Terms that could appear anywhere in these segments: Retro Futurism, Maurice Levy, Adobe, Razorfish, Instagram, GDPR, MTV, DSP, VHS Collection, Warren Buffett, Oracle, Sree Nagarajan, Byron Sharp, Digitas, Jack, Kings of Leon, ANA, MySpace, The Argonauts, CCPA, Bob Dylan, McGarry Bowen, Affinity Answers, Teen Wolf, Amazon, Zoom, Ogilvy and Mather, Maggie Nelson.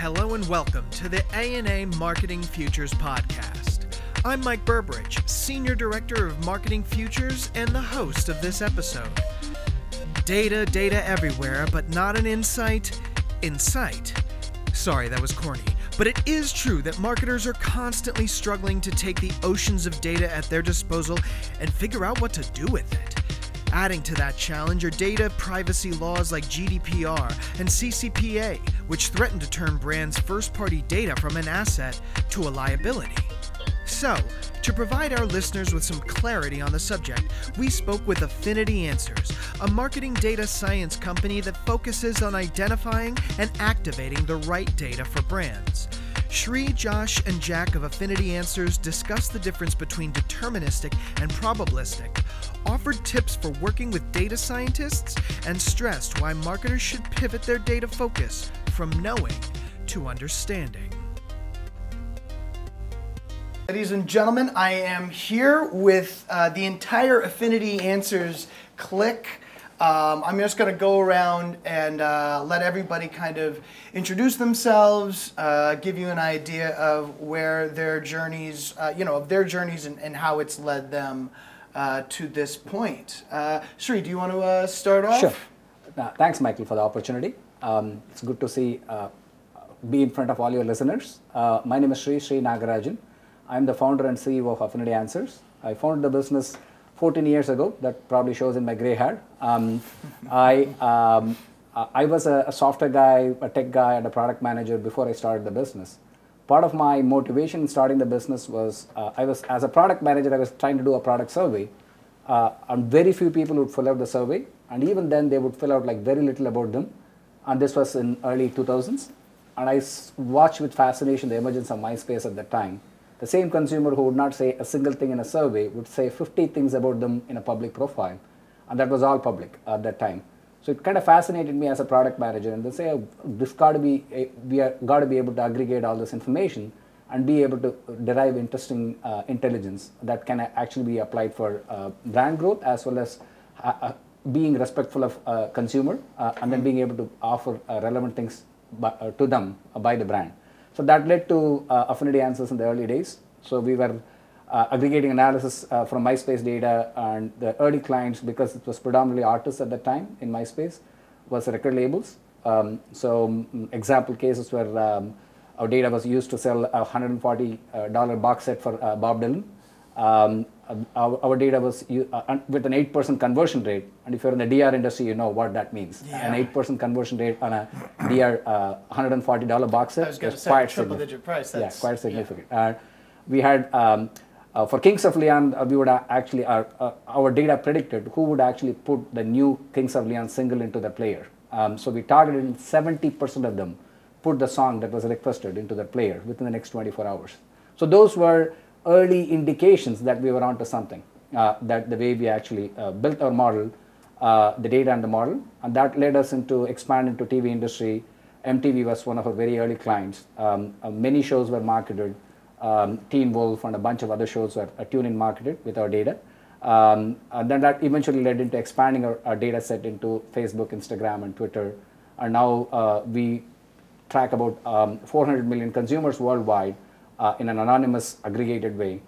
Hello and welcome to the ANA Marketing Futures Podcast. I'm Mike Burbridge, Senior Director of Marketing Futures and the host of this episode. Data everywhere, but not an insight. Sorry, that was corny. But it is true that marketers are constantly struggling to take the oceans of data at their disposal and figure out what to do with it. Adding to that challenge are data privacy laws like GDPR and CCPA, which threaten to turn brands' first-party data from an asset to a liability. So, to provide our listeners with some clarity on the subject, we spoke with Affinity Answers, a marketing data science company that focuses on identifying and activating the right data for brands. Sree, Josh, and Jack of Affinity Answers discuss the difference between deterministic and probabilistic, offered tips for working with data scientists, and stressed why marketers should pivot their data focus from knowing to understanding. Ladies and gentlemen, I am here with the entire Affinity Answers clique. I'm just going to go around and let everybody kind of introduce themselves, give you an idea of where their journeys, and how it's led them to this point. Sree, do you want to start off? Sure. Thanks, Michael, for the opportunity. It's good to see, be in front of all your listeners. My name is Sree Nagarajan. I'm the founder and CEO of Affinity Answers. I founded the business 14 years ago. That probably shows in my gray hair. I was a software guy, a tech guy, and a product manager before I started the business. Part of my motivation in starting the business was, as a product manager, I was trying to do a product survey. And very few people would fill out the survey. And even then, they would fill out like very little about them. And this was in early 2000s. And I watched with fascination the emergence of MySpace at that time. The same consumer who would not say a single thing in a survey would say 50 things about them in a public profile. And that was all public at that time. So it kind of fascinated me as a product manager. And they say, we got to be able to aggregate all this information and be able to derive interesting intelligence that can actually be applied for brand growth, as well as being respectful of consumer, and then being able to offer relevant things to them by the brand. So that led to Affinity Answers in the early days. So we were aggregating analysis from MySpace data, and the early clients, because it was predominantly artists at that time in MySpace, was record labels. So example cases where our data was used to sell a $140 box set for Bob Dylan. Our data was with an 8% conversion rate. And if you're in the DR industry, you know what that means. Yeah. An 8% conversion rate on a DR $140 box set. I was going to say, triple-digit price. That's, quite significant. Yeah. We had, for Kings of Leon, we would actually, our data predicted who would actually put the new Kings of Leon single into the player. So we targeted 70% of them put the song that was requested into the player within the next 24 hours. So those were early indications that we were onto something, that the way we actually built our model, the data and the model, and that led us into expand into TV industry. MTV was one of our very early clients. Many shows were marketed. Teen Wolf and a bunch of other shows were tuned-in marketed with our data. And then that eventually led into expanding our data set into Facebook, Instagram, and Twitter. And now we track about 400 million consumers worldwide, in an anonymous, aggregated way,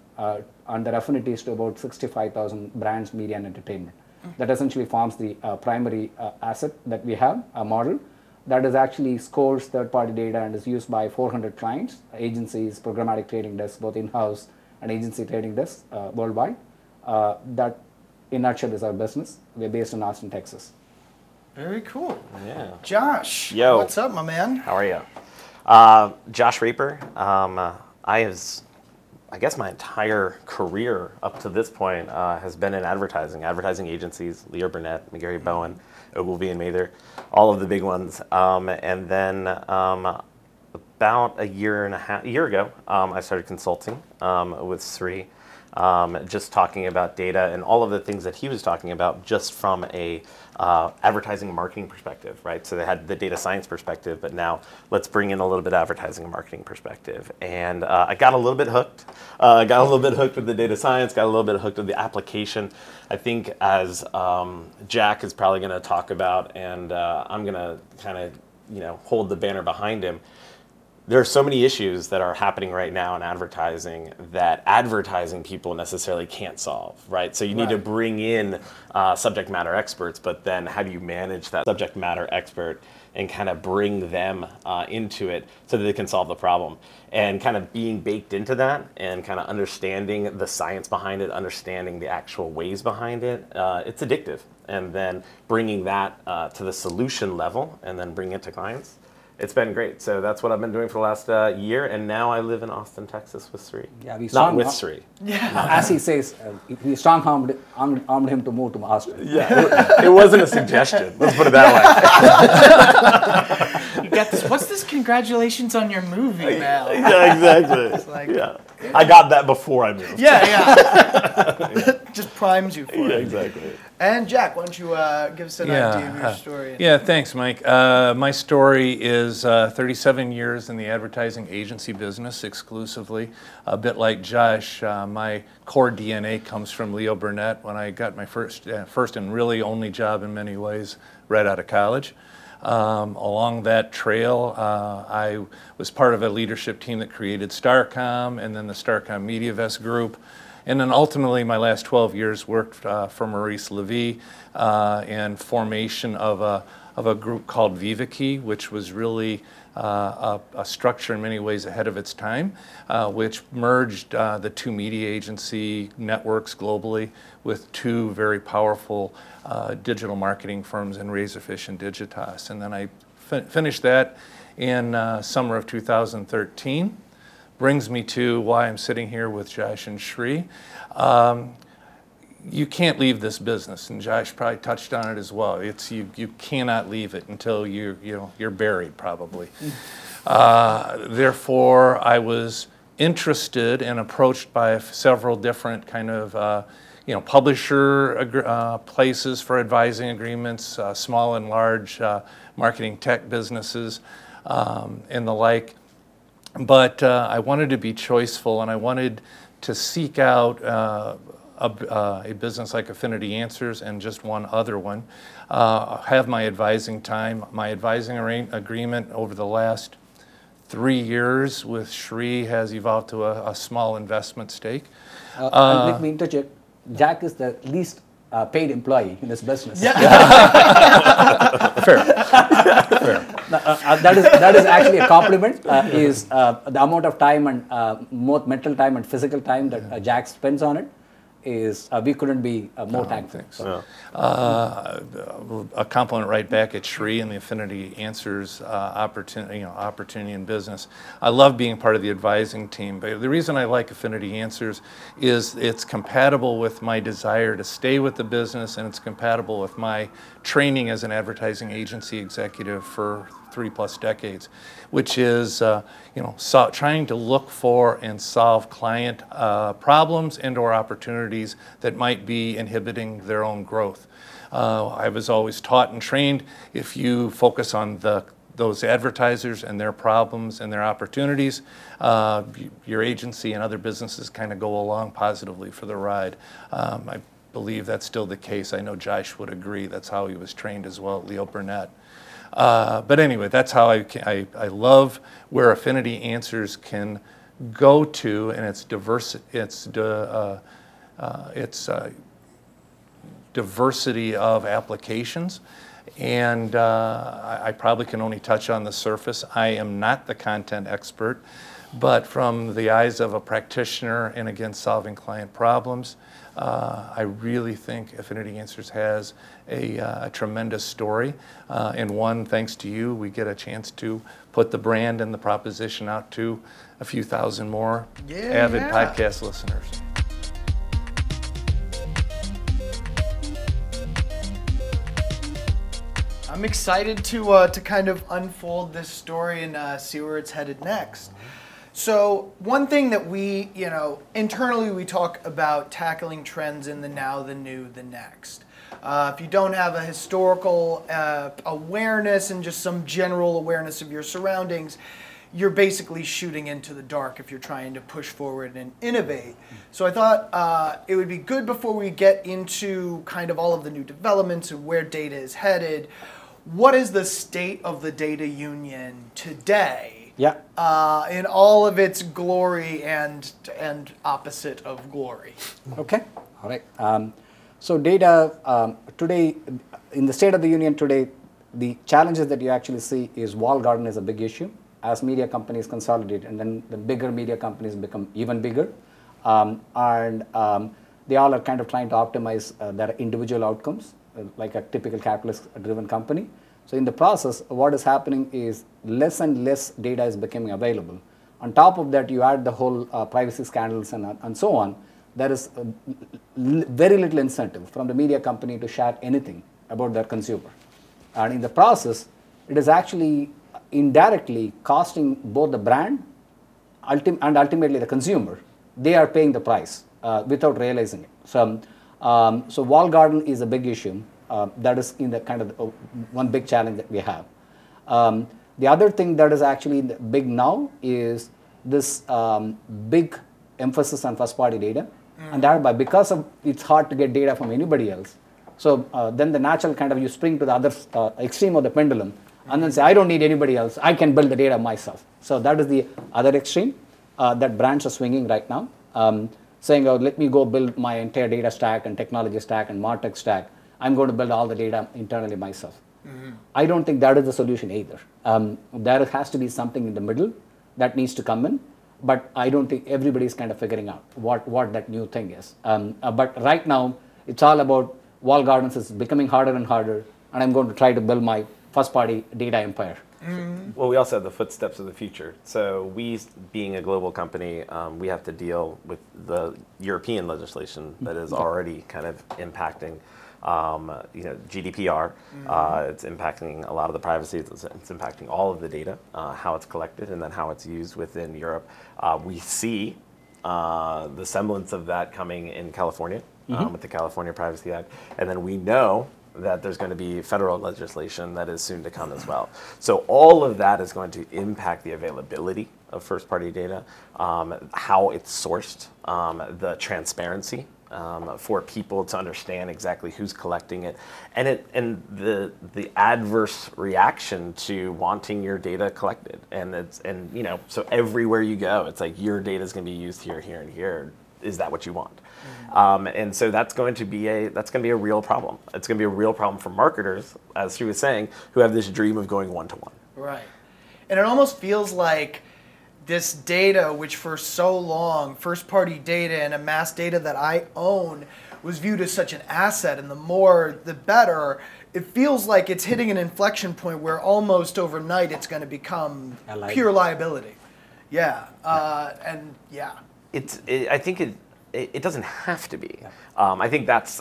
and their affinities to about 65,000 brands, media, and entertainment. Mm-hmm. That essentially forms the primary asset that we have, a model that is actually scores third-party data and is used by 400 clients, agencies, programmatic trading desks, both in-house and agency trading desks worldwide. That, in a nutshell, is our business. We're based in Austin, Texas. Very cool. Yeah. Josh, yo, what's up, my man? How are you? Josh Raper. I guess my entire career up to this point has been in advertising agencies, Leo Burnett, McGarry Bowen, Ogilvy and Mather, all of the big ones. And then about a year ago, I started consulting with Sree, just talking about data and all of the things that he was talking about just from a advertising and marketing perspective, right? So they had the data science perspective, but now let's bring in a little bit of advertising and marketing perspective. And I got a little bit hooked. Got a little bit hooked with the data science, got a little bit hooked with the application. I think as Jack is probably going to talk about, and I'm going to kind of hold the banner behind him, there are so many issues that are happening right now in advertising that advertising people necessarily can't solve, right? So you need to bring in subject matter experts, but then how do you manage that subject matter expert and kind of bring them into it so that they can solve the problem? And kind of being baked into that and kind of understanding the science behind it, understanding the actual ways behind it, it's addictive. And then bringing that to the solution level and then bringing it to clients. It's been great. So that's what I've been doing for the last year, and now I live in Austin, Texas with Sree. Yeah, Not with Sree. Yeah. No. As he says, we strong-armed him to move to Austin. Yeah, it wasn't a suggestion. Let's put it that way. You got this. What's this? Congratulations on your movie, Mel. Yeah, exactly. It's like, yeah. I got that before I moved. Yeah, yeah. It just primes you for it. Yeah, exactly. And Jack, why don't you give us an idea of your story? Yeah, thanks, Mike. My story is 37 years in the advertising agency business exclusively. A bit like Josh, my core DNA comes from Leo Burnett when I got my first and really only job in many ways right out of college. Along that trail, I was part of a leadership team that created Starcom and then the Starcom MediaVest group. And then ultimately, my last 12 years worked for Maurice Levy and formation of a group called Vivaki, which was really a structure in many ways ahead of its time, which merged the two media agency networks globally with two very powerful digital marketing firms in Razorfish and Digitas. And then I finished that in summer of 2013. Brings me to why I'm sitting here with Josh and Sree. You can't leave this business, and Josh probably touched on it as well. It's you cannot leave it until you're buried probably. Therefore, I was interested and approached by several different kind of publisher places for advising agreements, small and large marketing tech businesses, and the like. But I wanted to be choiceful, and I wanted to seek out a business like Affinity Answers and just one other one. Have my advising time. My advising agreement over the last 3 years with Sree has evolved to a small investment stake. Let me interject. Jack is the least paid employee in this business. Yeah. Fair. That is actually a compliment. Is the amount of time and both mental time and physical time that Jack spends on it is we couldn't be more thankful. So. Yeah. A compliment right back at Sree and the Affinity Answers opportunity in business. I love being part of the advising team, but the reason I like Affinity Answers is it's compatible with my desire to stay with the business, and it's compatible with my training as an advertising agency executive for 3+ decades, which is trying to look for and solve client problems and/or opportunities that might be inhibiting their own growth. I was always taught and trained, if you focus on those advertisers and their problems and their opportunities, your agency and other businesses kind of go along positively for the ride. I believe that's still the case. I know Josh would agree. That's how he was trained as well, Leo Burnett. But anyway, that's how I love where Affinity Answers can go to, and its diversity of applications. And I probably can only touch on the surface. I am not the content expert, but from the eyes of a practitioner and again solving client problems, I really think Affinity Answers has a tremendous story, and one, thanks to you, we get a chance to put the brand and the proposition out to a few thousand more avid podcast listeners. I'm excited to kind of unfold this story and see where it's headed next. So one thing that we, internally we talk about tackling trends in the now, the new, the next. If you don't have a historical awareness and just some general awareness of your surroundings, you're basically shooting into the dark if you're trying to push forward and innovate. So I thought it would be good before we get into kind of all of the new developments and where data is headed, what is the state of the data union today? Yeah. In all of its glory and opposite of glory. Okay. All right. So data today, in the State of the Union today, the challenges that you actually see is walled garden is a big issue as media companies consolidate, and then the bigger media companies become even bigger, and they all are kind of trying to optimize their individual outcomes, like a typical capitalist-driven company. So in the process, what is happening is less and less data is becoming available. On top of that, you add the whole privacy scandals and so on. There is very little incentive from the media company to share anything about their consumer. And in the process, it is actually indirectly costing both the brand and ultimately the consumer. They are paying the price without realizing it. So, so walled garden is a big issue. That is in the kind of one big challenge that we have. The other thing that is actually big now is this big emphasis on first-party data. Mm. And thereby, because of it's hard to get data from anybody else, so then the natural kind of you spring to the other extreme of the pendulum and then say, I don't need anybody else. I can build the data myself. So that is the other extreme that brands are swinging right now, saying, oh, let me go build my entire data stack and technology stack and MarTech stack. I'm going to build all the data internally myself. Mm-hmm. I don't think that is the solution either. There has to be something in the middle that needs to come in, but I don't think everybody's kind of figuring out what that new thing is. But right now, it's all about walled gardens is becoming harder and harder, and I'm going to try to build my first-party data empire. Mm-hmm. Well, we also have the footsteps of the future. So we, being a global company, we have to deal with the European legislation that is already kind of impacting GDPR. Mm-hmm. It's impacting a lot of the privacy. It's impacting all of the data, how it's collected, and then how it's used within Europe. We see the semblance of that coming in California, mm-hmm. with the California Privacy Act. And then we know that there's going to be federal legislation that is soon to come as well. So all of that is going to impact the availability of first-party data, how it's sourced, the transparency for people to understand exactly who's collecting it, and the adverse reaction to wanting your data collected, so everywhere you go, it's like your data is going to be used here, here, and here. Is that what you want? Mm-hmm. And so that's going to be a real problem. It's going to be a real problem for marketers, as she was saying, who have this dream of going one-to-one. Right, and it almost feels like this data, which for so long, first-party data and amassed data that I own was viewed as such an asset, and the more, the better. It feels like it's hitting an inflection point where almost overnight it's going to become pure liability. Yeah, and yeah. I think it doesn't have to be. Yeah. I think that's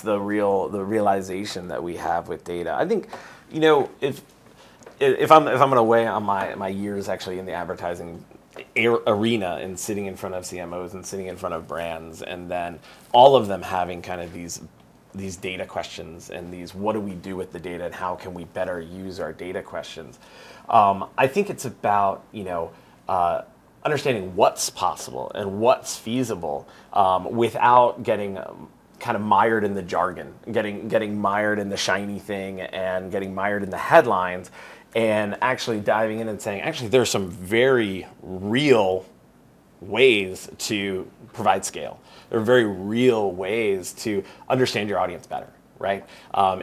the realization that we have with data. I think, if I'm going to weigh on my years actually in the advertising arena and sitting in front of CMOs and sitting in front of brands, and then all of them having kind of these data questions and these what do we do with the data and how can we better use our data questions, I think it's about understanding what's possible and what's feasible without getting kind of mired in the jargon, getting mired in the shiny thing and getting mired in the headlines, and actually diving in and saying, actually, there's some very real ways to provide scale. There are very real ways to understand your audience better, right?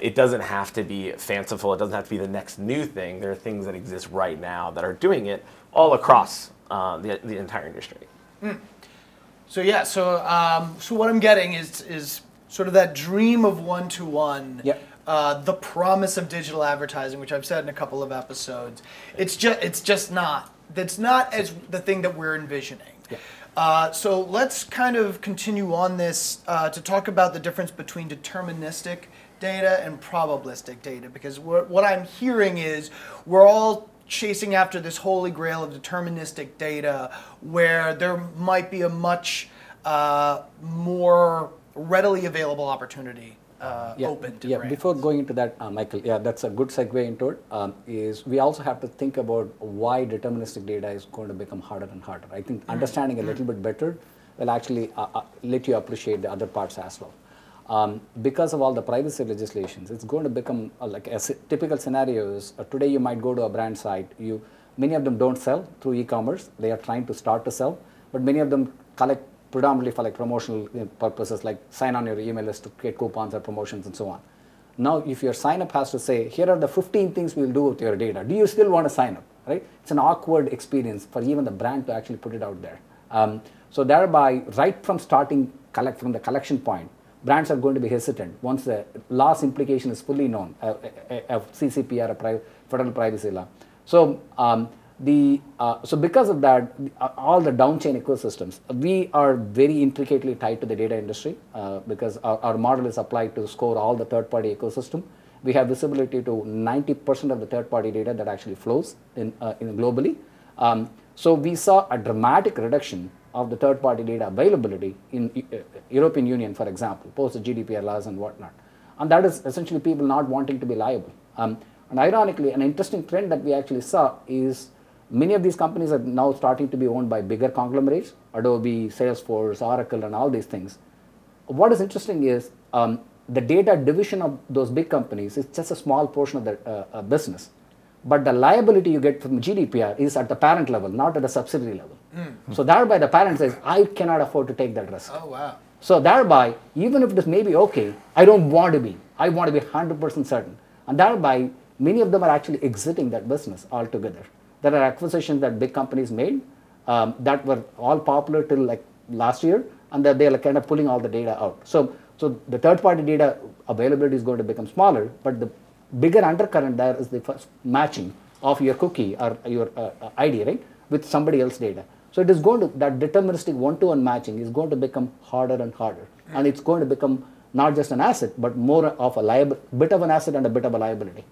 It doesn't have to be fanciful. It doesn't have to be the next new thing. There are things that exist right now that are doing it all across the entire industry. Mm. So yeah, so what I'm getting is sort of that dream of one-to-one. Yep. The promise of digital advertising, which I've said in a couple of episodes, it's not as the thing that we're envisioning. Yeah. So let's kind of continue on this to talk about the difference between deterministic data and probabilistic data, because what I'm hearing is we're all chasing after this holy grail of deterministic data, where there might be a much more readily available opportunity. Open to brands. Before going into that, Michael, that's a good segue into it, is we also have to think about why deterministic data is going to become harder and harder. I think understanding a little bit better will actually let you appreciate the other parts as well. Because of all the privacy legislations, it's going to become like a typical scenario is today you might go to a brand site, you Many of them don't sell through e-commerce. They are trying to start to sell, but many of them collect predominantly for like promotional purposes, like sign on your email list to create coupons or promotions and so on. Now, if your sign up has to say, here are the 15 things we'll do with your data, do you still want to sign up, right? It's an awkward experience for even the brand to actually put it out there. So thereby, right from starting from the collection point, brands are going to be hesitant once the law's implication is fully known, a CCPA or a federal privacy law. So, because of that, all the downchain ecosystems, we are very intricately tied to the data industry because our model is applied to score all the third-party ecosystem. We have visibility to 90% of the third-party data that actually flows in globally. So we saw a dramatic reduction of the third-party data availability in European Union, for example, post the GDPR laws and whatnot. And that is essentially people not wanting to be liable. And ironically, an interesting trend that we actually saw is many of these companies are now starting to be owned by bigger conglomerates, Adobe, Salesforce, Oracle, and all these things. What is interesting is the data division of those big companies is just a small portion of the business. But the liability you get from GDPR is at the parent level, not at the subsidiary level. Mm. So thereby the parent says, I cannot afford to take that risk. Oh, wow. So thereby, even if this may be okay, I don't want to be. I want to be 100% certain. And thereby, many of them are actually exiting that business altogether. There are acquisitions that big companies made that were all popular till like last year, and that they are kind of pulling all the data out. So the third-party data availability is going to become smaller, but the bigger undercurrent there is the first matching of your cookie or your ID, right, with somebody else's data. So it is going to, that deterministic one-to-one matching is going to become harder and harder. And it's going to become not just an asset, but more of a bit of an asset and a bit of a liability.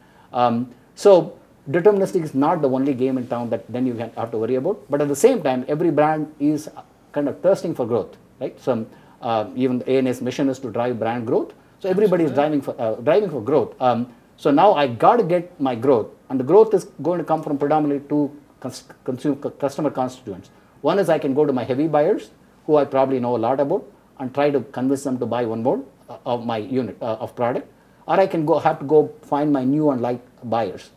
So deterministic is not the only game in town that then you have to worry about. But at the same time, every brand is kind of thirsting for growth, right? So even the ANA's mission is to drive brand growth. So everybody is driving for growth. So now I got to get my growth, and the growth is going to come from predominantly two customer constituents. One is I can go to my heavy buyers, who I probably know a lot about, and try to convince them to buy one more of my unit of product, or I can have to go find my new and light buyers.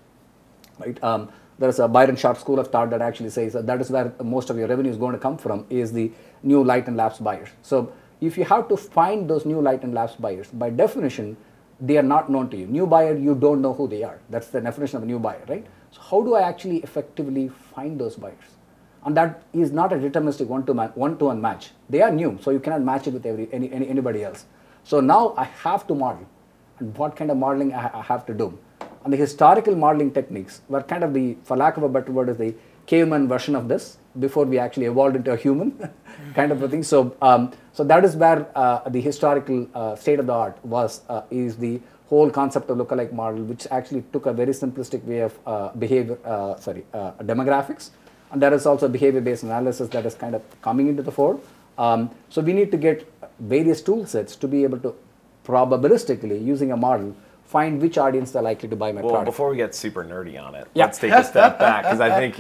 Right? There's a Byron Sharp school of thought that actually says that is where most of your revenue is going to come from, is the new light and lapsed buyers. So if you have to find those new light and lapsed buyers, by definition, they are not known to you. New buyer, you don't know who they are. That's the definition of a new buyer, right? So how do I actually effectively find those buyers? And that is not a deterministic one-to-one match. They are new, so you cannot match it with anybody else. So now I have to model. And what kind of modeling I have to do? And the historical modeling techniques were kind of the, for lack of a better word, is the caveman version of this before we actually evolved into a human kind of a thing. So, so that is where the historical state of the art was, is the whole concept of lookalike model, which actually took a very simplistic way of demographics. And there is also behavior-based analysis that is kind of coming into the fore. So we need to get various tool sets to be able to probabilistically, using a model, find which audience they're likely to buy my product. Well, before we get super nerdy on it, let's take a step back, because I think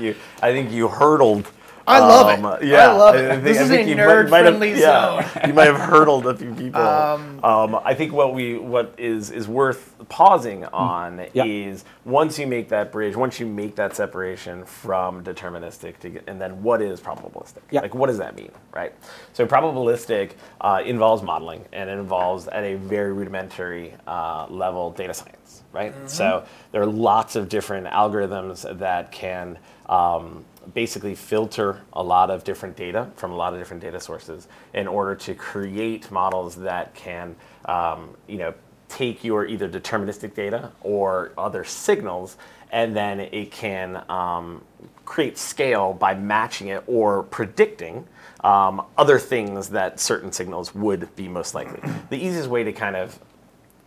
you hurdled. I love it. Yeah, I love it. I think this is a nerd-friendly zone. Yeah, you might have hurdled a few people. I think what is worth pausing on is once you make that bridge, once you make that separation from deterministic and then what is probabilistic? Yeah. Like, what does that mean, right? So probabilistic involves modeling, and it involves at a very rudimentary level data science, right? Mm-hmm. So there are lots of different algorithms that can basically filter a lot of different data from a lot of different data sources in order to create models that can take your either deterministic data or other signals, and then it can create scale by matching it or predicting other things that certain signals would be most likely. The easiest way to kind of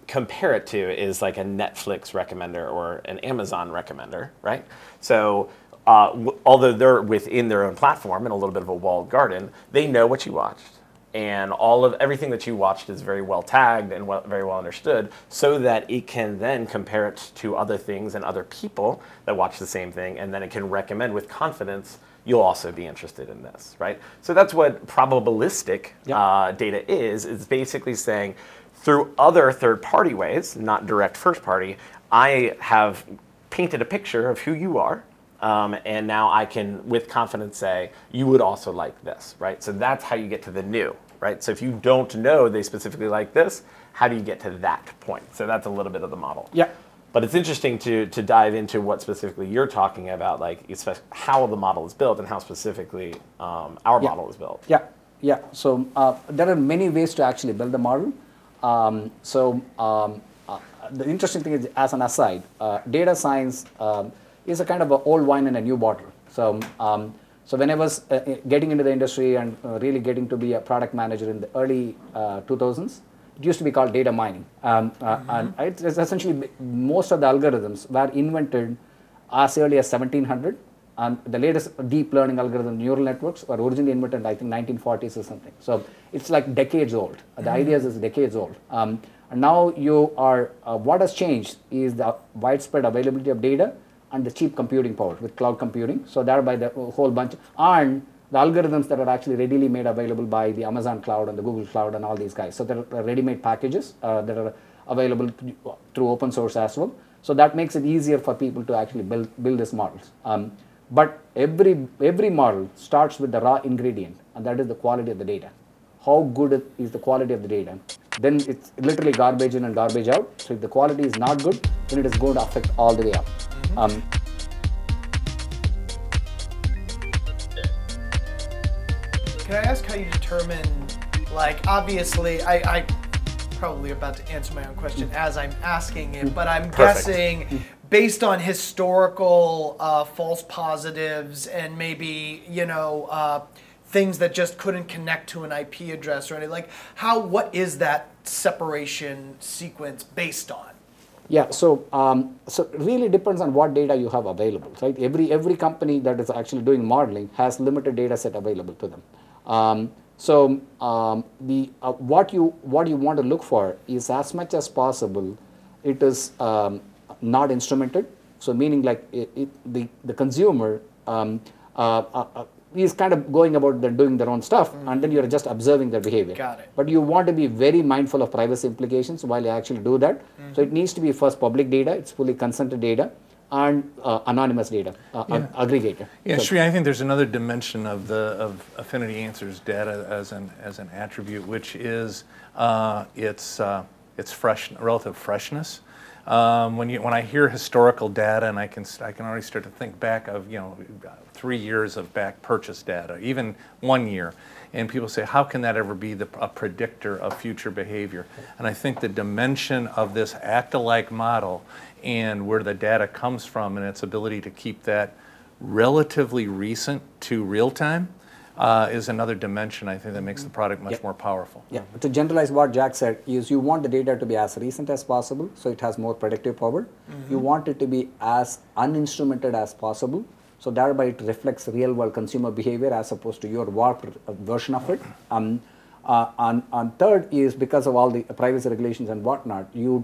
compare it to is like a Netflix recommender or an Amazon recommender, right? So although they're within their own platform and a little bit of a walled garden, they know what you watched, and everything that you watched is very well tagged and very well understood, so that it can then compare it to other things and other people that watch the same thing, and then it can recommend with confidence, you'll also be interested in this, right? So that's what probabilistic data is. It's basically saying through other third-party ways, not direct first-party, I have painted a picture of who you are. And now I can, with confidence, say, you would also like this, right? So that's how you get to the new, right? So if you don't know they specifically like this, how do you get to that point? So that's a little bit of the model. Yeah. But it's interesting to dive into what specifically you're talking about, like how the model is built and how specifically our model is built. Yeah, yeah. So there are many ways to actually build the model. The interesting thing is, as an aside, data science is a kind of an old wine in a new bottle. So, so when I was getting into the industry and really getting to be a product manager in the early 2000s, it used to be called data mining. And it's essentially most of the algorithms were invented as early as 1700, and the latest deep learning algorithm, neural networks, were originally invented, I think, 1940s or something. So it's like decades old. The ideas is decades old. And now you are, what has changed is the widespread availability of data and the cheap computing power with cloud computing. So thereby the whole bunch, and the algorithms that are actually readily made available by the Amazon cloud and the Google cloud and all these guys. So there are ready-made packages that are available through open source as well. So that makes it easier for people to actually build these models. But every model starts with the raw ingredient, and that is the quality of the data. How good is the quality of the data? Then it's literally garbage in and garbage out. So if the quality is not good, then it is going to affect all the way up. Can I ask how you determine, like, obviously, I probably about to answer my own question as I'm asking it, but I'm guessing based on historical false positives and maybe, you know, things that just couldn't connect to an IP address or anything, like what is that separation sequence based on? Yeah, so it really depends on what data you have available, right? Every company that is actually doing modeling has limited data set available to them. What you want to look for is, as much as possible, it is not instrumented. So meaning, like, the consumer is kind of going about doing their own stuff, and then you're just observing their behavior. Got it. But you want to be very mindful of privacy implications while you actually do that. So it needs to be first public data, it's fully consented data, and anonymous data, aggregated. Yeah, so, Sree, I think there's another dimension of Affinity Answers data as an attribute, which is its relative freshness. When I hear historical data, and I can already start to think back of, you know, 3 years of back purchase data, even 1 year, and people say, how can that ever be a predictor of future behavior? And I think the dimension of this act-alike model and where the data comes from and its ability to keep that relatively recent to real time is another dimension, I think, that makes the product much more powerful. Yeah, to generalize what Jack said is, you want the data to be as recent as possible, so it has more predictive power. You want it to be as uninstrumented as possible, so thereby it reflects real-world consumer behavior as opposed to your warped version of it. And third is, because of all the privacy regulations and whatnot, you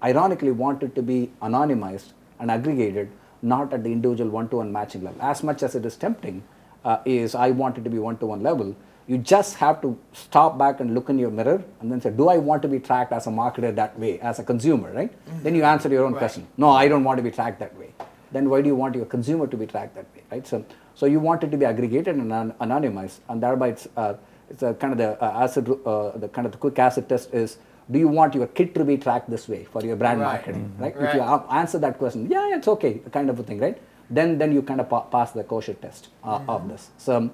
ironically want it to be anonymized and aggregated, not at the individual one-to-one matching level. As much as it is tempting, I want it to be one-to-one level. You just have to stop back and look in your mirror and then say, do I want to be tracked as a marketer that way, as a consumer, right? Then you answer your own question. No, I don't want to be tracked that way. Then why do you want your consumer to be tracked that way, right? So you want it to be aggregated and anonymized, and thereby the quick acid test is, do you want your kid to be tracked this way for your brand marketing, right? If you answer that question, yeah, it's okay, kind of a thing, right? Then you kind of pass the kosher test of this. So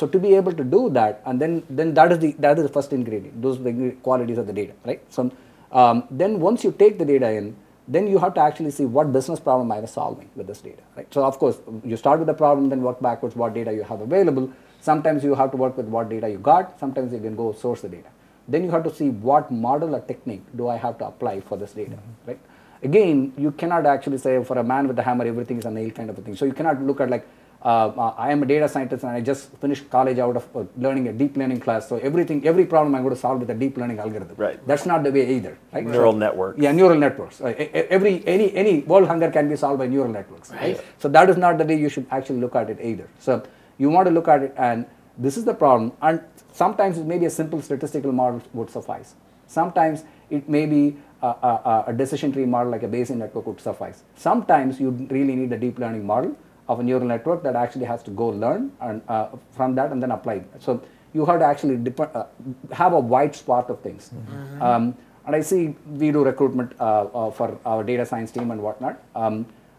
to be able to do that, and then that is the first ingredient. Those are the qualities of the data, right? So then once you take the data in, then you have to actually see what business problem I was solving with this data, right? So of course, you start with the problem, then work backwards what data you have available. Sometimes you have to work with what data you got. Sometimes you can go source the data. Then you have to see what model or technique do I have to apply for this data, right? Again, you cannot actually say, for a man with a hammer, everything is a nail kind of a thing. So you cannot look at, like, I am a data scientist and I just finished college out of learning a deep learning class. So every problem I'm going to solve with a deep learning algorithm. Right. That's not the way either. Right? Neural networks. Yeah, neural networks. Any world hunger can be solved by neural networks. Right. Yeah. So that is not the way you should actually look at it either. So you want to look at it, and this is the problem. And sometimes maybe a simple statistical model would suffice. Sometimes it may be a decision tree model like a Bayesian network would suffice. Sometimes you really need a deep learning model, of a neural network that actually has to go learn and from that and then apply it. So you have to actually have a wide swath of things. Mm-hmm. And I see we do recruitment for our data science team and whatnot.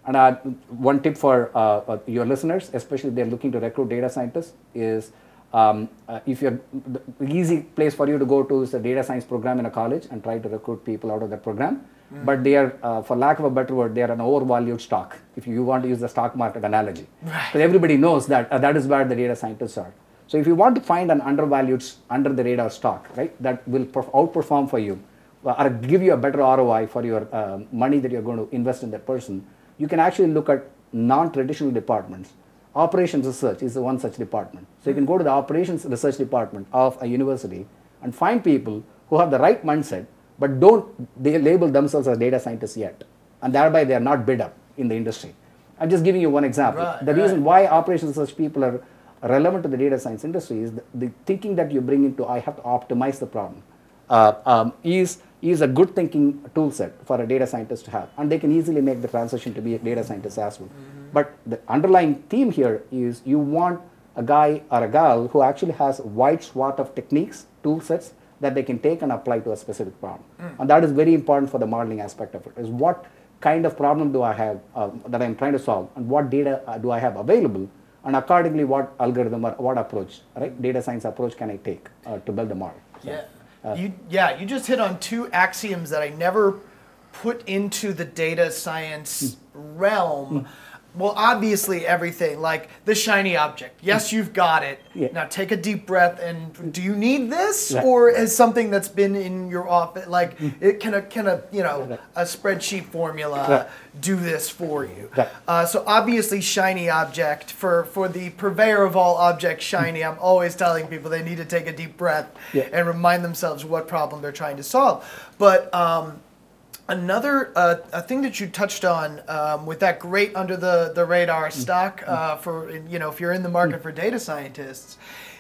And one tip for your listeners, especially if they're looking to recruit data scientists, is if you're, the easy place for you to go to is a data science program in a college and try to recruit people out of that program. Mm. But they are, for lack of a better word, they are an overvalued stock, if you want to use the stock market analogy. Right. Because everybody knows that that is where the data scientists are. So if you want to find an undervalued, under the radar stock, right, that will outperform for you or give you a better ROI for your money that you're going to invest in that person, you can actually look at non-traditional departments. Operations research is the one such department. So you can go to the operations research department of a university and find people who have the right mindset, but they label themselves as data scientists yet. And thereby they are not bid up in the industry. I'm just giving you one example. Right, the reason why operations research people are relevant to the data science industry is the thinking that you bring into, I have to optimize the problem, is a good thinking tool set for a data scientist to have. And they can easily make the transition to be a data scientist as well. Mm-hmm. But the underlying theme here is you want a guy or a gal who actually has a wide swath of techniques, tool sets that they can take and apply to a specific problem. Mm. And that is very important for the modeling aspect of it, is what kind of problem do I have that I'm trying to solve, and what data do I have available, and accordingly what algorithm or what approach, right, data science approach can I take to build a model. So, yeah. You just hit on two axioms that I never put into the data science realm. Well, obviously everything, like the shiny object. Yes, you've got it. Yeah. Now take a deep breath and do you need this? Right. Or is something that's been in your office, like it can a spreadsheet formula do this for you? Right. So obviously shiny object for the purveyor of all objects shiny, I'm always telling people they need to take a deep breath and remind themselves what problem they're trying to solve. But another a thing that you touched on with that great under the radar stock for, you know, if you're in the market for data scientists,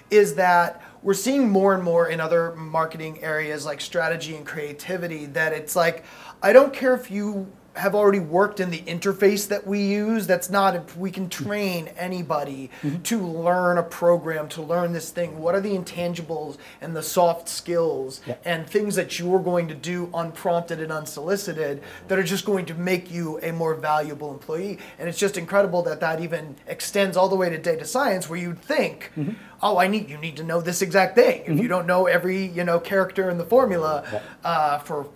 is that we're seeing more and more in other marketing areas like strategy and creativity that it's like, I don't care if you have already worked in the interface that we use, that's not, we can train anybody to learn a program, to learn this thing. What are the intangibles and the soft skills and things that you're going to do unprompted and unsolicited that are just going to make you a more valuable employee? And it's just incredible that that even extends all the way to data science, where you'd think, oh, you need to know this exact thing. If you don't know every, character in the formula for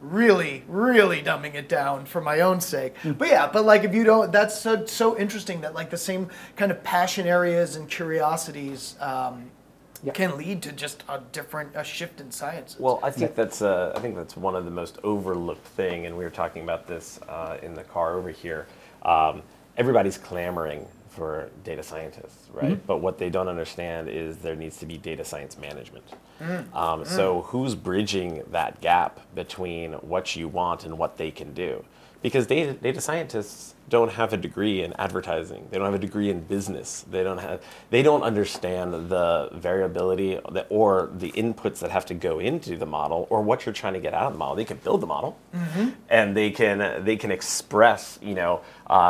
really, really dumbing it down for my own sake. But like if you don't, that's so interesting that like the same kind of passion areas and curiosities can lead to just a shift in sciences. Well, I think that's one of the most overlooked thing, and we were talking about this in the car over here. Everybody's clamoring for data scientists, right? But what they don't understand is there needs to be data science management. So who's bridging that gap between what you want and what they can do? Because data scientists don't have a degree in advertising. They don't have a degree in business. They don't understand the variability or the inputs that have to go into the model or what you're trying to get out of the model. They can build the model, and they can express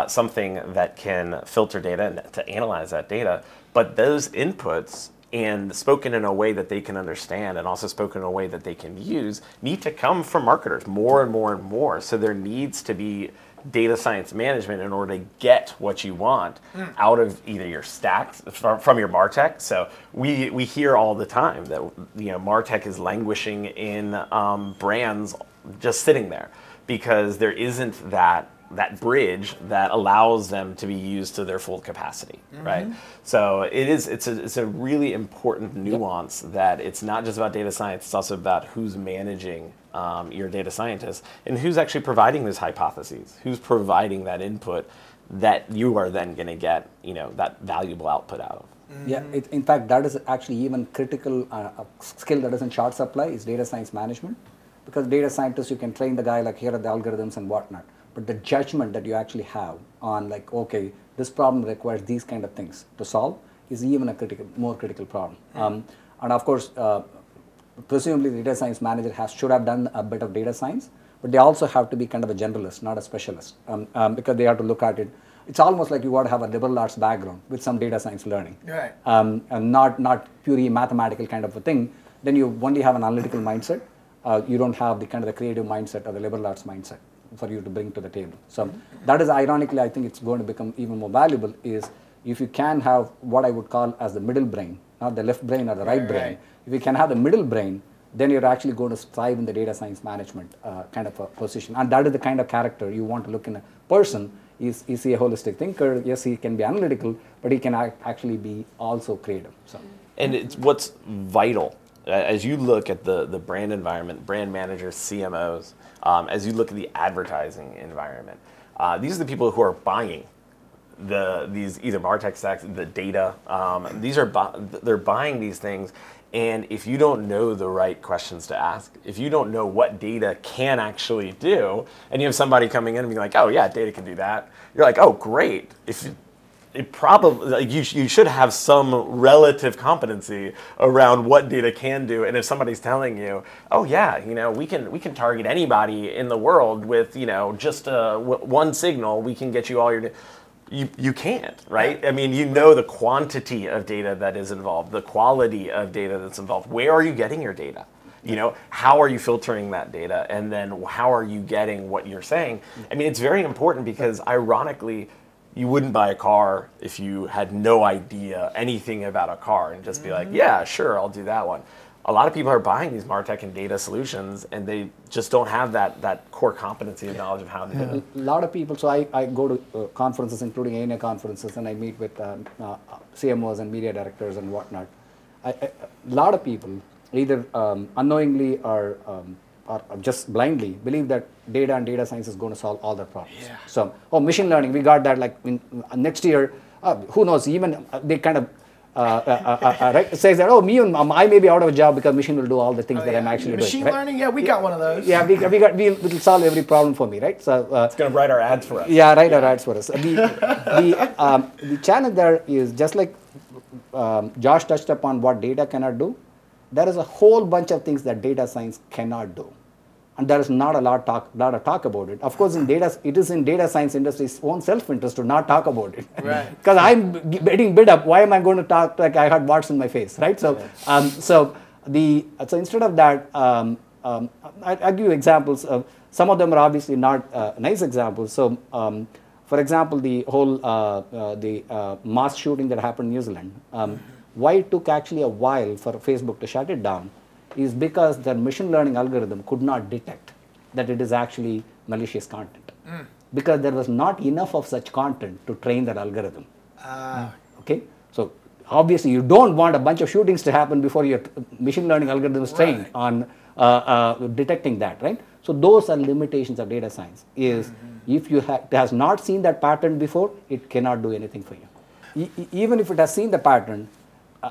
something that can filter data and to analyze that data. But those inputs, and spoken in a way that they can understand and also spoken in a way that they can use, need to come from marketers more and more and more. So there needs to be data science management in order to get what you want out of either your stacks, from your MarTech. So we hear all the time that MarTech is languishing in brands just sitting there because there isn't that bridge that allows them to be used to their full capacity, right? So it's a really important nuance that it's not just about data science, it's also about who's managing your data scientists and who's actually providing those hypotheses, who's providing that input that you are then gonna get, that valuable output out of. In fact, that is actually even critical, a skill that is in short supply is data science management, because data scientists, you can train the guy like here are the algorithms and whatnot. But the judgment that you actually have on like, okay, this problem requires these kind of things to solve is even a more critical problem. And of course, presumably the data science manager should have done a bit of data science, but they also have to be kind of a generalist, not a specialist, because they have to look at it it's almost like you got to have a liberal arts background with some data science learning, right? And not purely mathematical kind of a thing. Then you only have an analytical mindset. You don't have the kind of the creative mindset or the liberal arts mindset for you to bring to the table. So that is ironically, I think it's going to become even more valuable is if you can have what I would call as the middle brain, not the left brain or the right brain. Right. If you can have the middle brain, then you're actually going to thrive in the data science management kind of a position. And that is the kind of character you want to look in a person. Is he a holistic thinker? Yes, he can be analytical, but he can actually be also creative. So. And it's what's vital. As you look at the brand environment, brand managers, CMOs, as you look at the advertising environment, these are the people who are buying these either MarTech stacks, the data. They're buying these things, and if you don't know the right questions to ask, if you don't know what data can actually do, and you have somebody coming in and being like, "Oh yeah, data can do that," you're like, "Oh great!" It probably, like, you should have some relative competency around what data can do. And if somebody's telling you, oh yeah, we can target anybody in the world with just one signal, we can get you all your data. You can't, right? I mean, the quantity of data that is involved, the quality of data that's involved. Where are you getting your data? How are you filtering that data? And then how are you getting what you're saying? I mean, it's very important because ironically, you wouldn't buy a car if you had no idea anything about a car and just be like, yeah, sure, I'll do that one. A lot of people are buying these MarTech and data solutions and they just don't have that core competency and knowledge of how to do it. A lot of people, so I go to conferences, including ANA conferences, and I meet with CMOs and media directors and whatnot. A lot of people, either unknowingly or just blindly believe that data and data science is going to solve all their problems. Yeah. So, machine learning, we got that like next year, who knows, even they kind of right, says that, I may be out of a job because machine will do all the things that I'm actually doing. Machine learning, right? We got one of those. Yeah, it'll solve every problem for me, right? So it's going to write our ads for us. Yeah, our ads for us. The challenge there is just like Josh touched upon what data cannot do. There is a whole bunch of things that data science cannot do, and there is not a lot of talk about it. Of course, it is in data science industry's own self-interest to not talk about it, right? Because I'm getting bid up. Why am I going to talk like I had warts in my face, right? So, so instead of that, I give you examples of some of them are obviously not nice examples. So, for example, the whole mass shooting that happened in New Zealand. Why it took actually a while for Facebook to shut it down is because their machine learning algorithm could not detect that it is actually malicious content because there was not enough of such content to train that algorithm. Okay, so obviously you don't want a bunch of shootings to happen before your machine learning algorithm is trained on detecting that, right? So those are limitations of data science. Is if you has not seen that pattern before, it cannot do anything for you. Even if it has seen the pattern,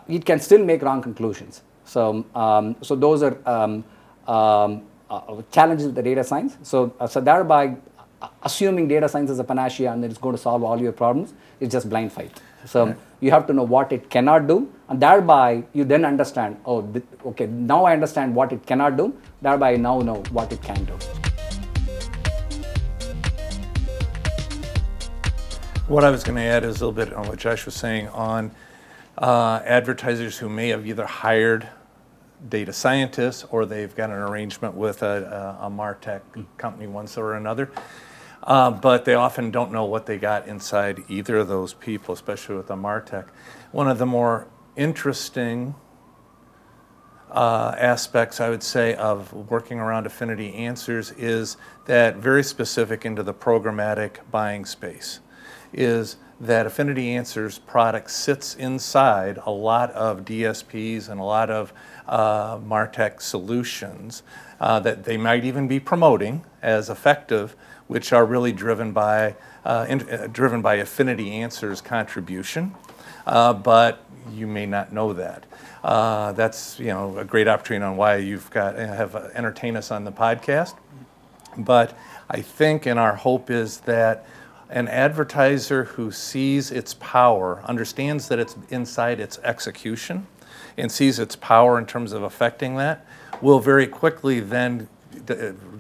it can still make wrong conclusions. So, so those are challenges with the data science. So, so thereby, assuming data science is a panacea and it's going to solve all your problems, it's just blind faith. So, you have to know what it cannot do, and thereby you then understand. Okay, now I understand what it cannot do. Thereby, I now know what it can do. What I was going to add is a little bit on what Josh was saying on. Advertisers who may have either hired data scientists or they've got an arrangement with a MarTech company once or another, but they often don't know what they got inside either of those people, especially with a MarTech. One of the more interesting aspects, I would say, of working around Affinity Answers is that very specific into the programmatic buying space is that Affinity Answers product sits inside a lot of DSPs and a lot of MarTech solutions that they might even be promoting as effective, which are really driven by Affinity Answers contribution, but you may not know that. That's a great opportunity on why you've got entertain us on the podcast, but I think and our hope is that an advertiser who sees its power, understands that it's inside its execution, and sees its power in terms of affecting that, will very quickly then,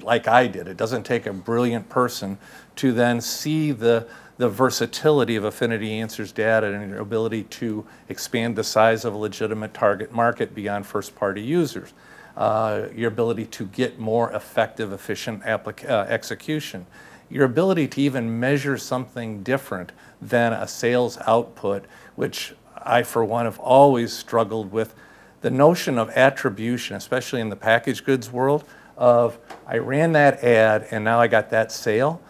like I did, it doesn't take a brilliant person to then see the the versatility of Affinity Answers data and your ability to expand the size of a legitimate target market beyond first-party users, your ability to get more effective, efficient execution, your ability to even measure something different than a sales output, which I, for one, have always struggled with. The notion of attribution, especially in the packaged goods world, of I ran that ad and now I got that sale.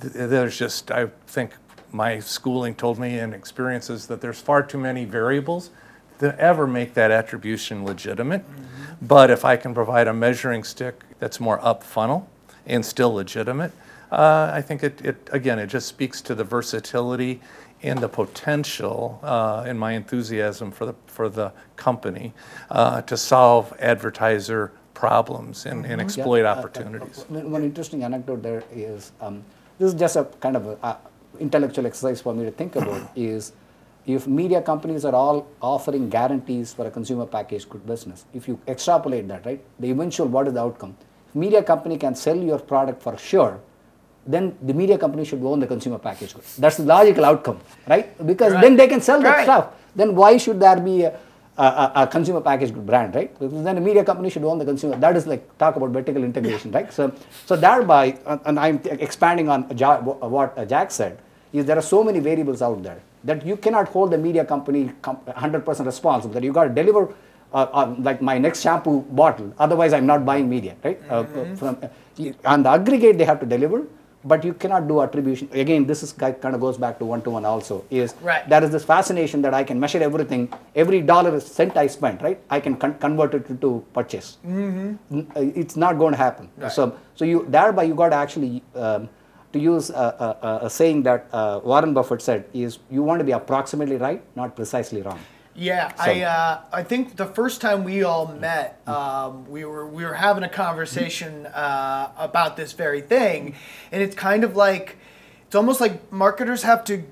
There's just, I think my schooling told me and experiences that there's far too many variables to ever make that attribution legitimate. Mm-hmm. But if I can provide a measuring stick that's more up funnel and still legitimate, I think it just speaks to the versatility and the potential and my enthusiasm for the company to solve advertiser problems and exploit opportunities. One interesting anecdote there is, this is just a kind of a intellectual exercise for me to think about is, if media companies are all offering guarantees for a consumer packaged good business, if you extrapolate that, right, the eventual, what is the outcome? If media company can sell your product for sure, then the media company should own the consumer packaged goods. That's the logical outcome, right? Because right. Then they can sell that right. stuff. Then why should there be a consumer packaged good brand, right? Because then the media company should own the consumer. That is like, talk about vertical integration, right? So thereby, and I'm expanding on what Jack said, is there are so many variables out there that you cannot hold the media company 100% responsible, that you got to deliver like my next shampoo bottle, otherwise I'm not buying media, right? Mm-hmm. On the aggregate, they have to deliver, but you cannot do attribution. Again, this is kind of goes back to one-to-one also, is right. There is this fascination that I can measure everything, every dollar cent I spent, right? I can convert it to purchase. Mm-hmm. It's not going to happen. Right. So you thereby you got to actually, to use a saying that Warren Buffett said, is you want to be approximately right, not precisely wrong. Yeah, so. I think the first time we all met, we were having a conversation about this very thing, and it's kind of like, it's almost like marketers have to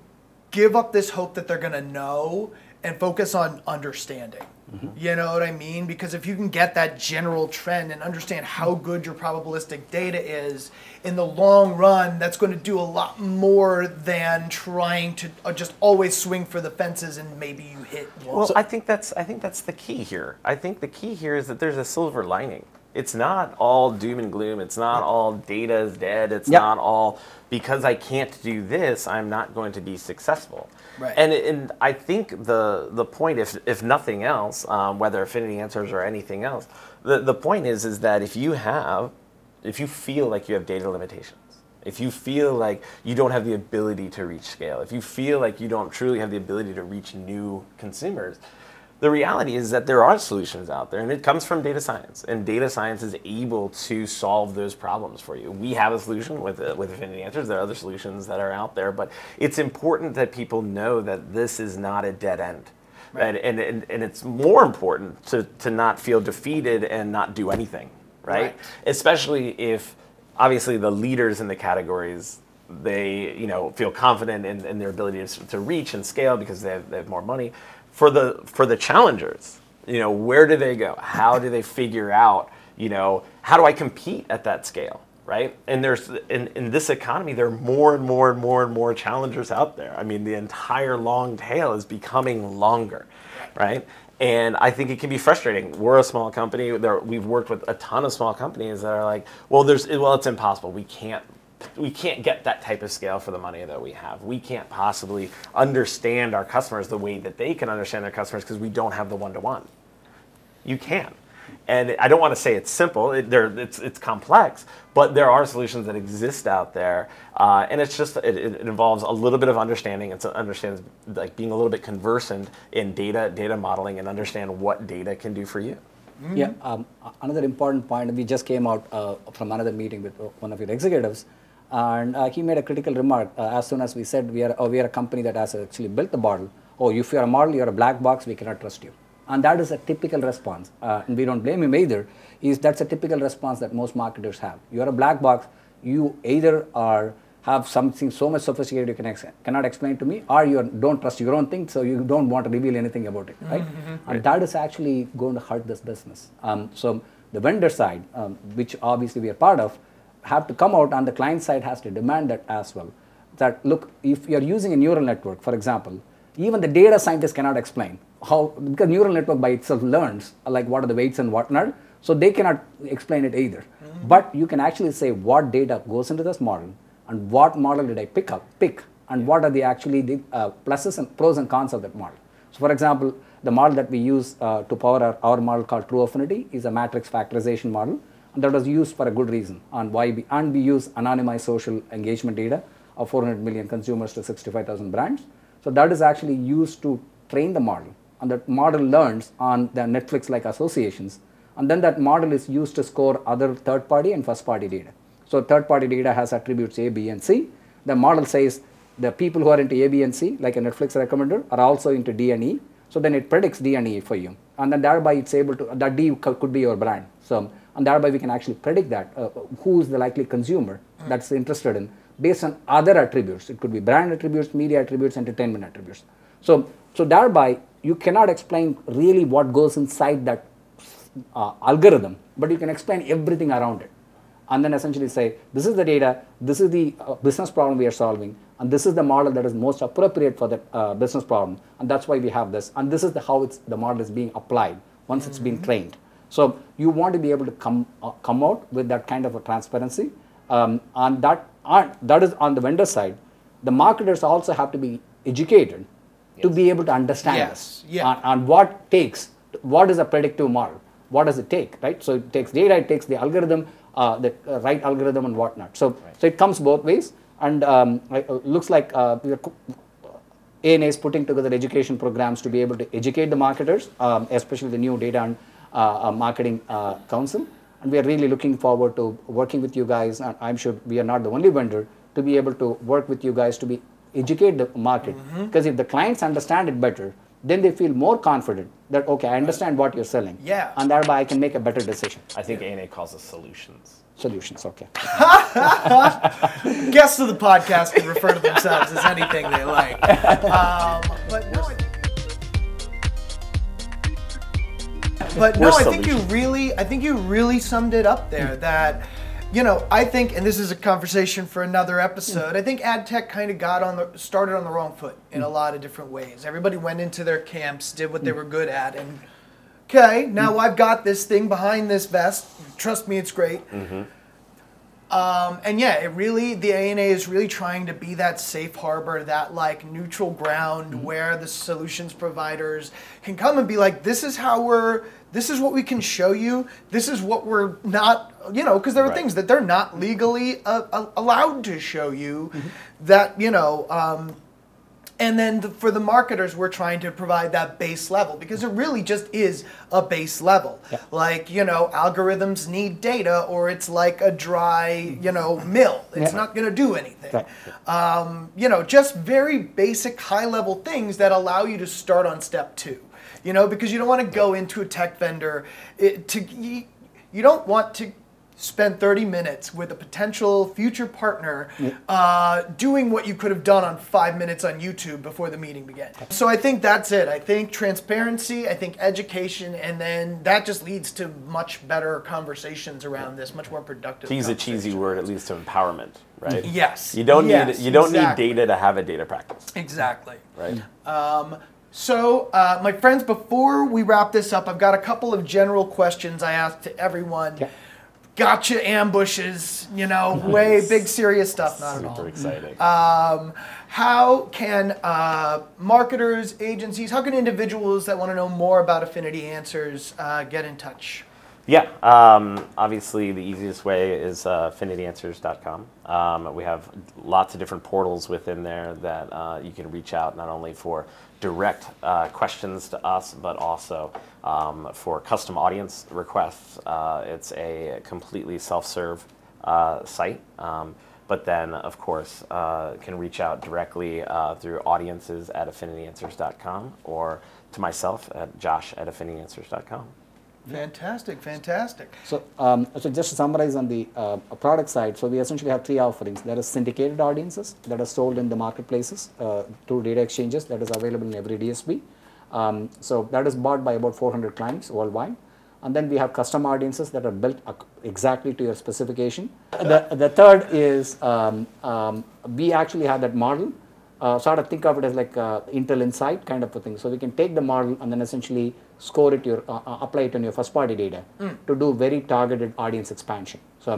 give up this hope that they're gonna know and focus on understanding. Mm-hmm. You know what I mean? Because if you can get that general trend and understand how good your probabilistic data is, in the long run, that's going to do a lot more than trying to just always swing for the fences and maybe you hit one. Well, I think that's the key here. I think the key here is that there's a silver lining. It's not all doom and gloom. It's not all data is dead. It's not all because I can't do this, I'm not going to be successful. Right. And I think the point, if nothing else, whether Affinity Answers or anything else, the point is that if you feel like you have data limitations, if you feel like you don't have the ability to reach scale, if you feel like you don't truly have the ability to reach new consumers, the reality is that there are solutions out there, and it comes from data science. And data science is able to solve those problems for you. We have a solution with Affinity Answers. There are other solutions that are out there, but it's important that people know that this is not a dead end. Right. And it's more important to not feel defeated and not do anything, right? Especially if, obviously, the leaders in the categories, they feel confident in their ability to reach and scale because they have more money. For the challengers, where do they go? How do they figure out, how do I compete at that scale, right? And there's in this economy, there are more and more and more and more challengers out there. I mean, the entire long tail is becoming longer, right? And I think it can be frustrating. We're a small company. We've worked with a ton of small companies that are like, well, it's impossible. We can't get that type of scale for the money that we have. We can't possibly understand our customers the way that they can understand their customers because we don't have the one-to-one. You can. And I don't want to say it's simple. It's complex, but there are solutions that exist out there. And it's just, it involves a little bit of understanding. It's being a little bit conversant in data modeling and understand what data can do for you. Mm-hmm. Yeah, another important point, we just came out from another meeting with one of your executives. And he made a critical remark as soon as we said we are a company that has actually built the model. Oh, if you are a model, you are a black box. We cannot trust you. And that is a typical response. And we don't blame him either. That's a typical response that most marketers have. You are a black box. You either have something so much sophisticated you cannot explain to me, or you don't trust your own thing, so you don't want to reveal anything about it, right? Mm-hmm. And that is actually going to hurt this business. So the vendor side, which obviously we are part of, have to come out, and the client side has to demand that as well. that, look, if you're using a neural network, for example, even the data scientists cannot explain how, because neural network by itself learns, like what are the weights and whatnot, so they cannot explain it either. Mm-hmm. But you can actually say what data goes into this model and what model did I pick, and what are the actually the pluses and pros and cons of that model. So for example, the model that we use to power our model called True Affinity is a matrix factorization model, and that was used for a good reason on why we use anonymized social engagement data of 400 million consumers to 65,000 brands. So that is actually used to train the model, and that model learns on the Netflix-like associations, and then that model is used to score other third-party and first-party data. So third-party data has attributes A, B, and C. The model says the people who are into A, B, and C, like a Netflix recommender, are also into D and E. So then it predicts D and E for you, and then thereby it's able to, that D could be your brand. So, and thereby we can actually predict that who is the likely consumer that's interested in, based on other attributes. It could be brand attributes, media attributes, entertainment attributes. So thereby you cannot explain really what goes inside that algorithm, but you can explain everything around it, and then essentially say, this is the data, this is the business problem we are solving, and this is the model that is most appropriate for the business problem, and that's why we have this, and this is the how it's, the model is being applied once it's been trained. So you want to be able to come out with that kind of a transparency, and that is on the vendor side. The marketers also have to be educated to be able to understand this, and what is a predictive model, what does it take, right? So it takes data, it takes the algorithm, the right algorithm and whatnot. So, so it comes both ways, and looks like ANA is putting together education programs to be able to educate the marketers, especially the new data and marketing council. And we are really looking forward to working with you guys, and I'm sure we are not the only vendor, to be able to work with you guys to educate the market. Because if the clients understand it better, then they feel more confident that, okay, I understand what you're selling, and thereby I can make a better decision. I think ANA calls us solutions. Solutions, okay. Guests of the podcast can refer to themselves as anything they like. I think you really summed it up there. That, you know, I think, and this is a conversation for another episode, I think ad tech kind of got started on the wrong foot in a lot of different ways. Everybody went into their camps, did what they were good at, and okay, now I've got this thing behind this vest. Trust me, it's great. And yeah, it really, the ANA is really trying to be that safe harbor, that like neutral ground where the solutions providers can come and be like, this is how we're, this is what we can show you, this is what we're not, you know, because there are things that they're not legally allowed to show you, that, you know, and then for the marketers, we're trying to provide that base level, because it really just is a base level. Like, you know, algorithms need data, or it's like a dry, you know, mill. It's not going to do anything. You know, just very basic high-level things that allow you to start on step two, you know, because you don't want to go into a tech vendor. You don't want to spend 30 minutes with a potential future partner doing what you could have done on 5 minutes on YouTube before the meeting began. So I think that's it. I think transparency, I think education, and then that just leads to much better conversations around this, much more productive. To use a cheesy word, it leads to empowerment, right? You don't need data to have a data practice. Exactly. Right. So my friends, before we wrap this up, I've got a couple of general questions I asked to everyone. Gotcha ambushes, you know, way big serious stuff. Not super at all. Super exciting. How can marketers, agencies, how can individuals that want to know more about Affinity Answers get in touch? Obviously the easiest way is affinityanswers.com. We have lots of different portals within there that you can reach out not only for direct questions to us, but also for custom audience requests. It's a completely self-serve site, but then of course can reach out directly through audiences@affinityanswers.com or to myself at josh@affinityanswers.com. Fantastic. So just to summarize on the product side, so we essentially have three offerings. There is syndicated audiences that are sold in the marketplaces through data exchanges, that is available in every DSP. So that is bought by about 400 clients worldwide. And then we have custom audiences that are built exactly to your specification. The third is we actually have that model. Sort of think of it as like Intel Insight kind of a thing. So we can take the model and then essentially score it, apply it on your first party data to do very targeted audience expansion. So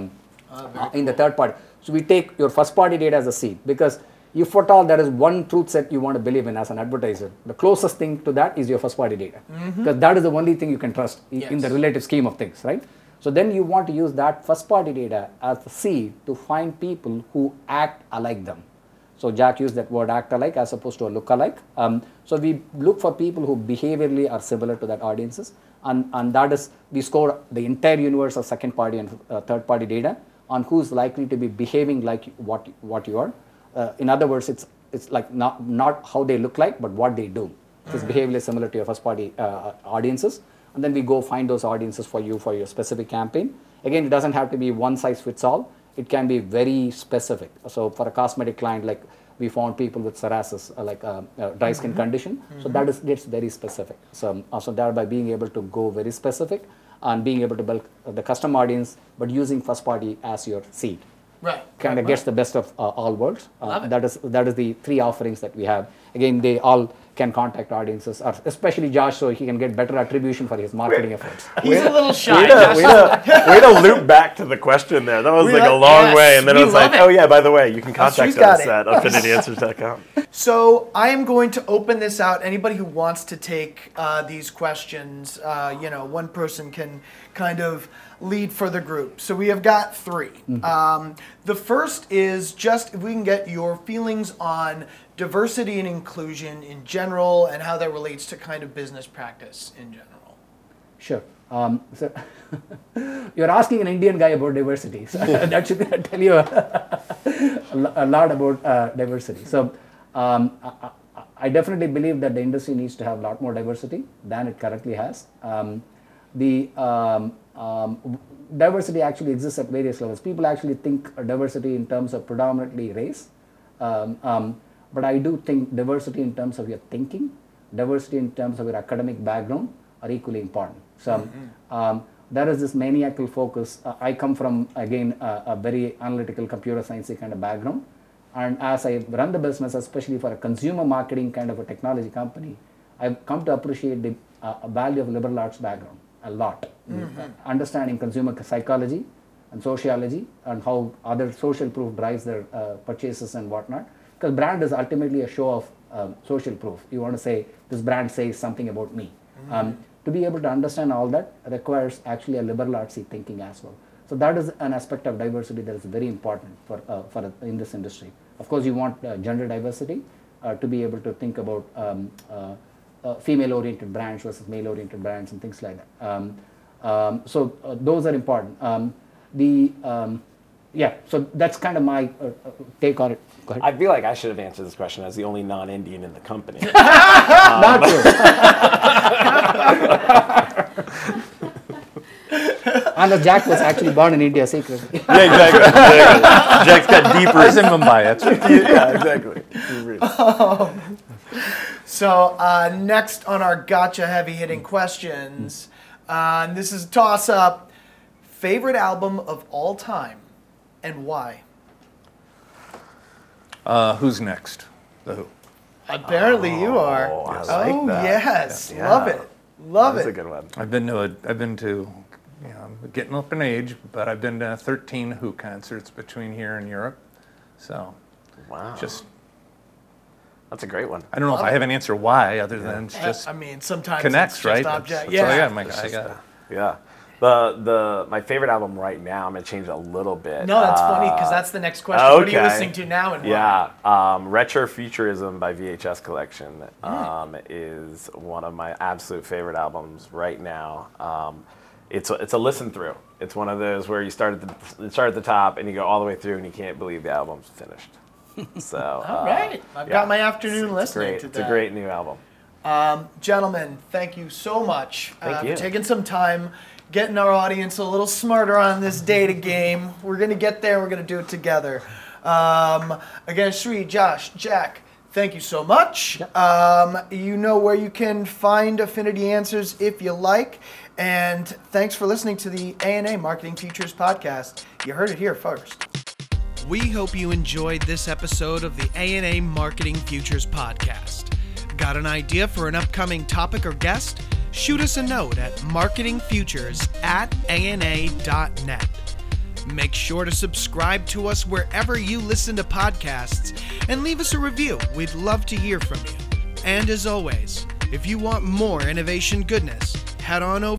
in the third party. So we take your first party data as a seed, because if at all there is one truth set you want to believe in as an advertiser, the closest thing to that is your first party data. Because that is the only thing you can trust in the relative scheme of things, right? So then you want to use that first party data as a seed to find people who act alike them. So Jack used that word act-alike as opposed to a look-alike. So we look for people who behaviorally are similar to that audiences. And that is, we score the entire universe of second party and third party data on who's likely to be behaving like what you are. In other words, it's like not how they look like, but what they do. It's behaviorally similar to your first party audiences. And then we go find those audiences for you for your specific campaign. Again, it doesn't have to be one size fits all. It can be very specific. So for a cosmetic client, like we found people with psoriasis, like dry skin condition. So that is gets very specific. So also thereby being able to go very specific and being able to build the custom audience, but using first party as your seed. Right. Kind of gets the best of all worlds. That is the three offerings that we have. Again, they all can contact audiences, or especially Josh, so he can get better attribution for his marketing efforts. He's a little shy. Way to loop back to the question there. That was like a long way, and then it was like, oh yeah, by the way, you can contact us at affinityanswers.com. So I am going to open this out. Anybody who wants to take these questions, one person can kind of lead for the group. So we have got three. The first is just if we can get your feelings on diversity and inclusion in general and how that relates to kind of business practice in general. Sure. So you're asking an Indian guy about diversity. So that should tell you a lot about diversity. So I definitely believe that the industry needs to have a lot more diversity than it currently has. Diversity actually exists at various levels. People actually think diversity in terms of predominantly race. But I do think diversity in terms of your thinking, diversity in terms of your academic background are equally important. So there is this maniacal focus. I come from, again, a very analytical computer science kind of background. And as I run the business, especially for a consumer marketing kind of a technology company, I've come to appreciate the value of liberal arts background a lot. Understanding consumer psychology and sociology and how other social proof drives their purchases and whatnot. Because brand is ultimately a show of social proof. You want to say, this brand says something about me. To be able to understand all that requires actually a liberal artsy thinking as well. So that is an aspect of diversity that is very important in this industry. Of course, you want gender diversity to be able to think about female-oriented brands versus male-oriented brands and things like that. So those are important. So that's kind of my take on it. Go ahead. I feel like I should have answered this question as the only non-Indian in the company. Not true. And Jack was actually born in India secretly. Yeah, exactly. Jack's got deep roots in Mumbai. That's right. Yeah, exactly. So next on our gotcha heavy-hitting questions, and this is a toss-up. Favorite album of all time? And why? Who's next? The Who. Apparently you are. I like that. Yes. Yeah. Love it. That's a good one. I'm getting up in age, but I've been to 13 Who concerts between here and Europe. So. Wow. That's a great one. I don't know if I have an answer why, other than it's just. I mean, sometimes connects, it's just right? Object. Yeah. My favorite album right now, I'm going to change it a little bit. No, that's funny, because that's the next question. Okay. What are you listening to now and why? Yeah, Retro Futurism by VHS Collection is one of my absolute favorite albums right now. It's a listen through. It's one of those where you start at the top and you go all the way through and you can't believe the album's finished. So all right. I've got my afternoon listening to that. It's a great new album. Gentlemen, thank you so much for taking some time. Getting our audience a little smarter on this data game. We're going to get there. We're going to do it together. Again, Sree, Josh, Jack, Thank you so much. Yep. You know where you can find Affinity Answers if you like. And thanks for listening to the ANA Marketing Futures Podcast. You heard it here first. We hope you enjoyed this episode of the ANA Marketing Futures Podcast. Got an idea for an upcoming topic or guest? Shoot us a note at marketingfutures@ana.net. Make sure to subscribe to us wherever you listen to podcasts and leave us a review. We'd love to hear from you. And as always, if you want more innovation goodness, head on over